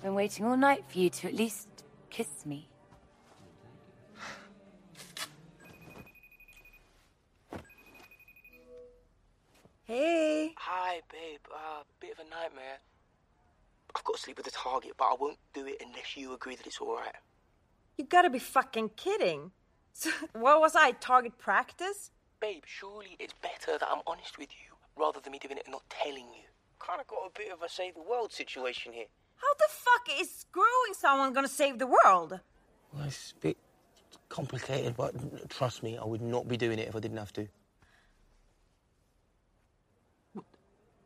I've been waiting all night for you to at least kiss me. Hey. Hi, babe. Bit of a nightmare. I've got to sleep with a target, but I won't do it unless you agree that it's all right. You gotta be fucking kidding. So, what was I, target practice? Babe, surely it's better that I'm honest with you rather than me doing it and not telling you. Kind of got a bit of a save the world situation here. How the fuck is screwing someone gonna save the world? Well, it's a bit complicated, but trust me, I would not be doing it if I didn't have to.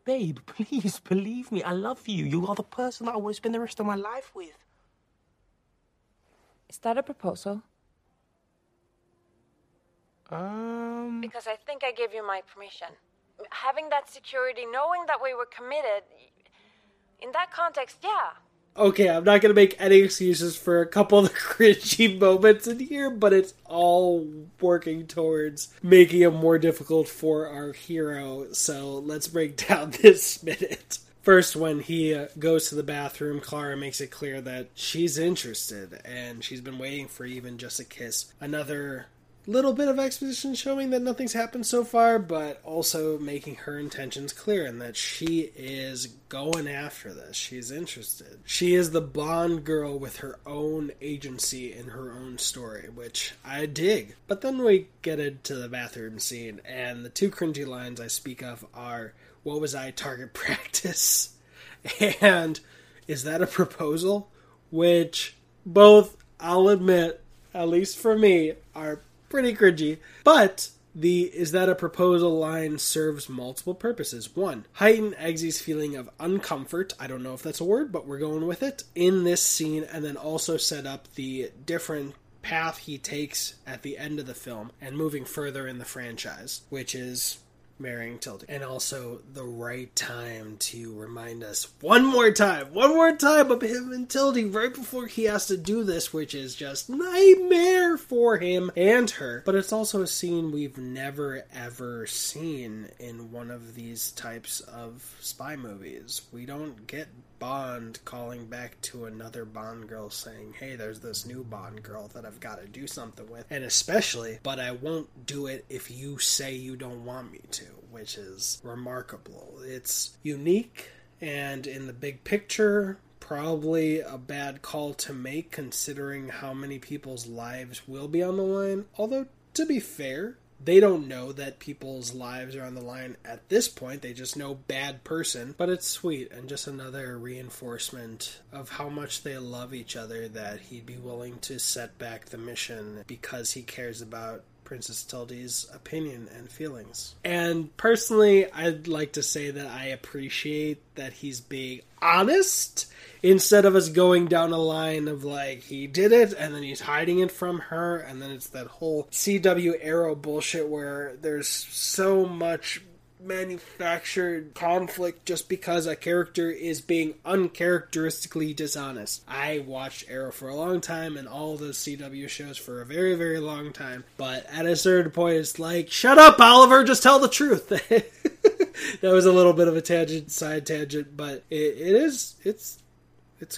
Babe, please, believe me, I love you. You are the person that I want to spend the rest of my life with. Is that a proposal? Because I think I gave you my permission. Having that security, knowing that we were committed, in that context, yeah. Okay, I'm not going to make any excuses for a couple of the cringy moments in here, but it's all working towards making it more difficult for our hero. So let's break down this minute. First, when he goes to the bathroom, Clara makes it clear that she's interested and she's been waiting for even just a kiss. Another little bit of exposition showing that nothing's happened so far, but also making her intentions clear and that she is going after this. She's interested. She is the Bond girl with her own agency and her own story, which I dig. But then we get into the bathroom scene, and the two cringy lines I speak of are, "What was I, target practice?" and "Is that a proposal?" Which both, I'll admit, at least for me, are pretty cringy, but the "is that a proposal" line serves multiple purposes. One, heighten Eggsy's feeling of uncomfort. I don't know if that's a word, but we're going with it in this scene, and then also set up the different path he takes at the end of the film and moving further in the franchise, which is marrying Tilde. And also the right time to remind us one more time of him and Tilde right before he has to do this, which is just nightmare for him and her. But it's also a scene we've never ever seen in one of these types of spy movies. We don't get Bond calling back to another Bond girl saying, "Hey, there's this new Bond girl that I've got to do something with, and especially, but I won't do it if you say you don't want me to," which is remarkable. It's unique, and in the big picture, probably a bad call to make considering how many people's lives will be on the line. Although, to be fair, they don't know that people's lives are on the line at this point. They just know bad person. But it's sweet and just another reinforcement of how much they love each other that he'd be willing to set back the mission because he cares about Princess Tilde's opinion and feelings. And personally, I'd like to say that I appreciate that he's being honest instead of us going down a line of like, he did it and then he's hiding it from her, and then it's that whole CW Arrow bullshit where there's so much manufactured conflict just because a character is being uncharacteristically dishonest. I watched Arrow for a long time and all those CW shows for a very, very long time, but at a certain point it's like, shut up, Oliver, just tell the truth. That was a little bit of a side tangent, but it's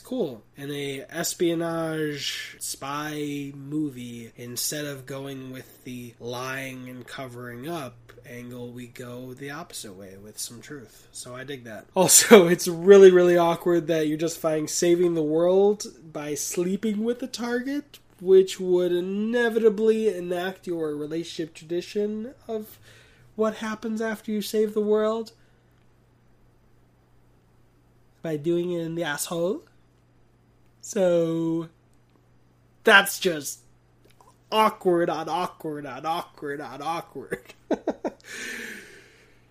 cool. In a espionage spy movie, instead of going with the lying and covering up angle, we go the opposite way with some truth. So I dig that. Also, it's really, really awkward that you're justifying saving the world by sleeping with a target, which would inevitably enact your relationship tradition of what happens after you save the world. By doing it in the asshole. So that's just awkward on awkward on awkward on awkward.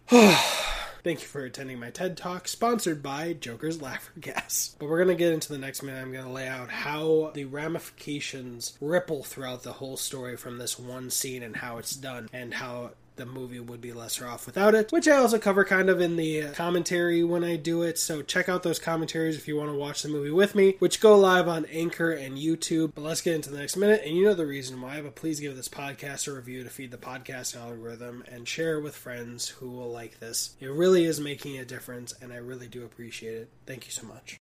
Thank you for attending my TED Talk, sponsored by Joker's Laugher Gas. But we're going to get into the next minute. I'm going to lay out how the ramifications ripple throughout the whole story from this one scene and how it's done and how the movie would be lesser off without it, which I also cover kind of in the commentary when I do it, so check out those commentaries if you want to watch the movie with me, which go live on Anchor and YouTube. But let's get into the next minute, and you know the reason why, but please give this podcast a review to feed the podcast algorithm and share with friends who will like this. It really is making a difference, and I really do appreciate it. Thank you so much.